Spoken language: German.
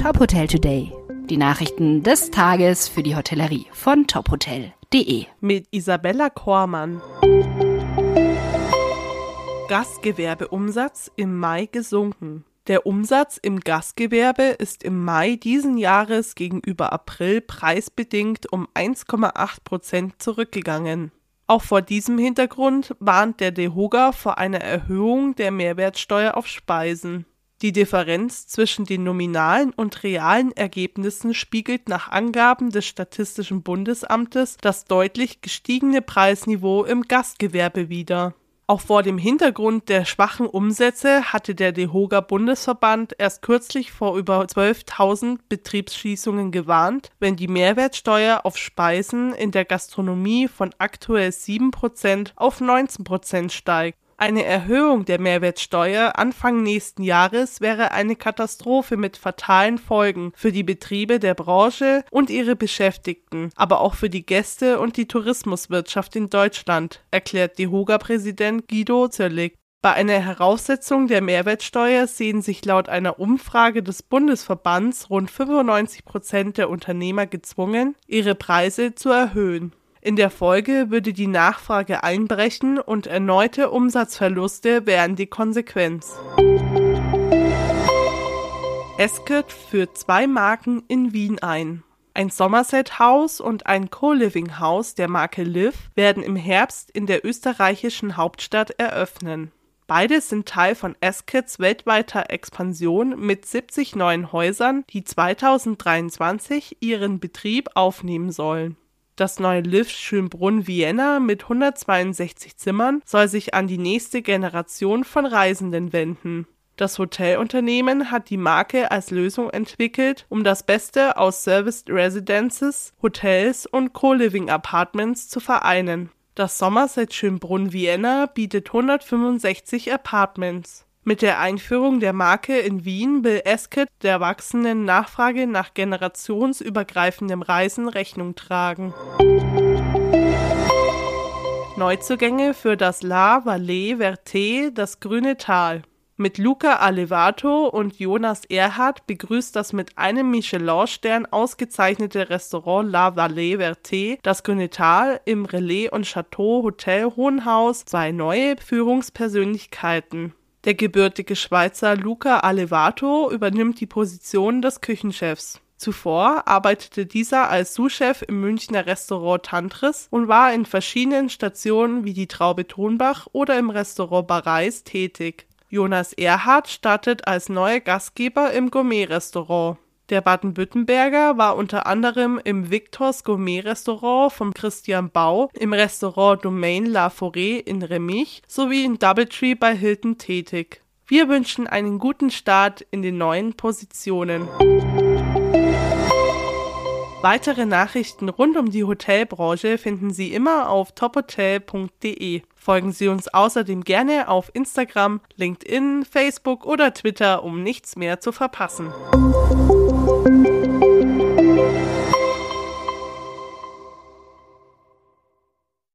Tophotel Today. Die Nachrichten des Tages für die Hotellerie von tophotel.de. Mit Isabella Kormann. Gastgewerbeumsatz im Mai gesunken. Der Umsatz im Gastgewerbe ist im Mai diesen Jahres gegenüber April preisbedingt um 1,8% zurückgegangen. Auch vor diesem Hintergrund warnt der DEHOGA vor einer Erhöhung der Mehrwertsteuer auf Speisen. Die Differenz zwischen den nominalen und realen Ergebnissen spiegelt nach Angaben des Statistischen Bundesamtes das deutlich gestiegene Preisniveau im Gastgewerbe wider. Auch vor dem Hintergrund der schwachen Umsätze hatte der DEHOGA-Bundesverband erst kürzlich vor über 12.000 Betriebsschließungen gewarnt, wenn die Mehrwertsteuer auf Speisen in der Gastronomie von aktuell 7% auf 19% steigt. Eine Erhöhung der Mehrwertsteuer Anfang nächsten Jahres wäre eine Katastrophe mit fatalen Folgen für die Betriebe der Branche und ihre Beschäftigten, aber auch für die Gäste und die Tourismuswirtschaft in Deutschland, erklärt DEHOGA-Präsident Guido Zöllig. Bei einer Heraussetzung der Mehrwertsteuer sehen sich laut einer Umfrage des Bundesverbands rund 95% der Unternehmer gezwungen, ihre Preise zu erhöhen. In der Folge würde die Nachfrage einbrechen und erneute Umsatzverluste wären die Konsequenz. Esket führt 2 Marken in Wien ein. Ein Somerset-Haus und ein Co-Living-Haus der Marke Liv werden im Herbst in der österreichischen Hauptstadt eröffnen. Beide sind Teil von Askets weltweiter Expansion mit 70 neuen Häusern, die 2023 ihren Betrieb aufnehmen sollen. Das neue Lyf Schönbrunn Vienna mit 162 Zimmern soll sich an die nächste Generation von Reisenden wenden. Das Hotelunternehmen hat die Marke als Lösung entwickelt, um das Beste aus Serviced Residences, Hotels und Co-Living Apartments zu vereinen. Das Somerset Schönbrunn Vienna bietet 165 Apartments. Mit der Einführung der Marke in Wien will Esket der wachsenden Nachfrage nach generationsübergreifendem Reisen Rechnung tragen. Neuzugänge für das La Vallée Verte, das grüne Tal. Mit Luca Allevato und Jonas Erhardt begrüßt das mit einem Michelin-Stern ausgezeichnete Restaurant La Vallée Verte, das grüne Tal im Relais und Chateau Hotel Hohenhaus 2 neue Führungspersönlichkeiten. Der gebürtige Schweizer Luca Allevato übernimmt die Position des Küchenchefs. Zuvor arbeitete dieser als Sous-Chef im Münchner Restaurant Tantris und war in verschiedenen Stationen wie die Traube Tonbach oder im Restaurant Bareis tätig. Jonas Erhardt startet als neuer Gastgeber im Gourmet-Restaurant. Der Baden-Württemberger war unter anderem im Victors Gourmet-Restaurant von Christian Bau, im Restaurant Domaine La Forêt in Remich sowie in Doubletree bei Hilton tätig. Wir wünschen einen guten Start in den neuen Positionen. Weitere Nachrichten rund um die Hotelbranche finden Sie immer auf tophotel.de. Folgen Sie uns außerdem gerne auf Instagram, LinkedIn, Facebook oder Twitter, um nichts mehr zu verpassen.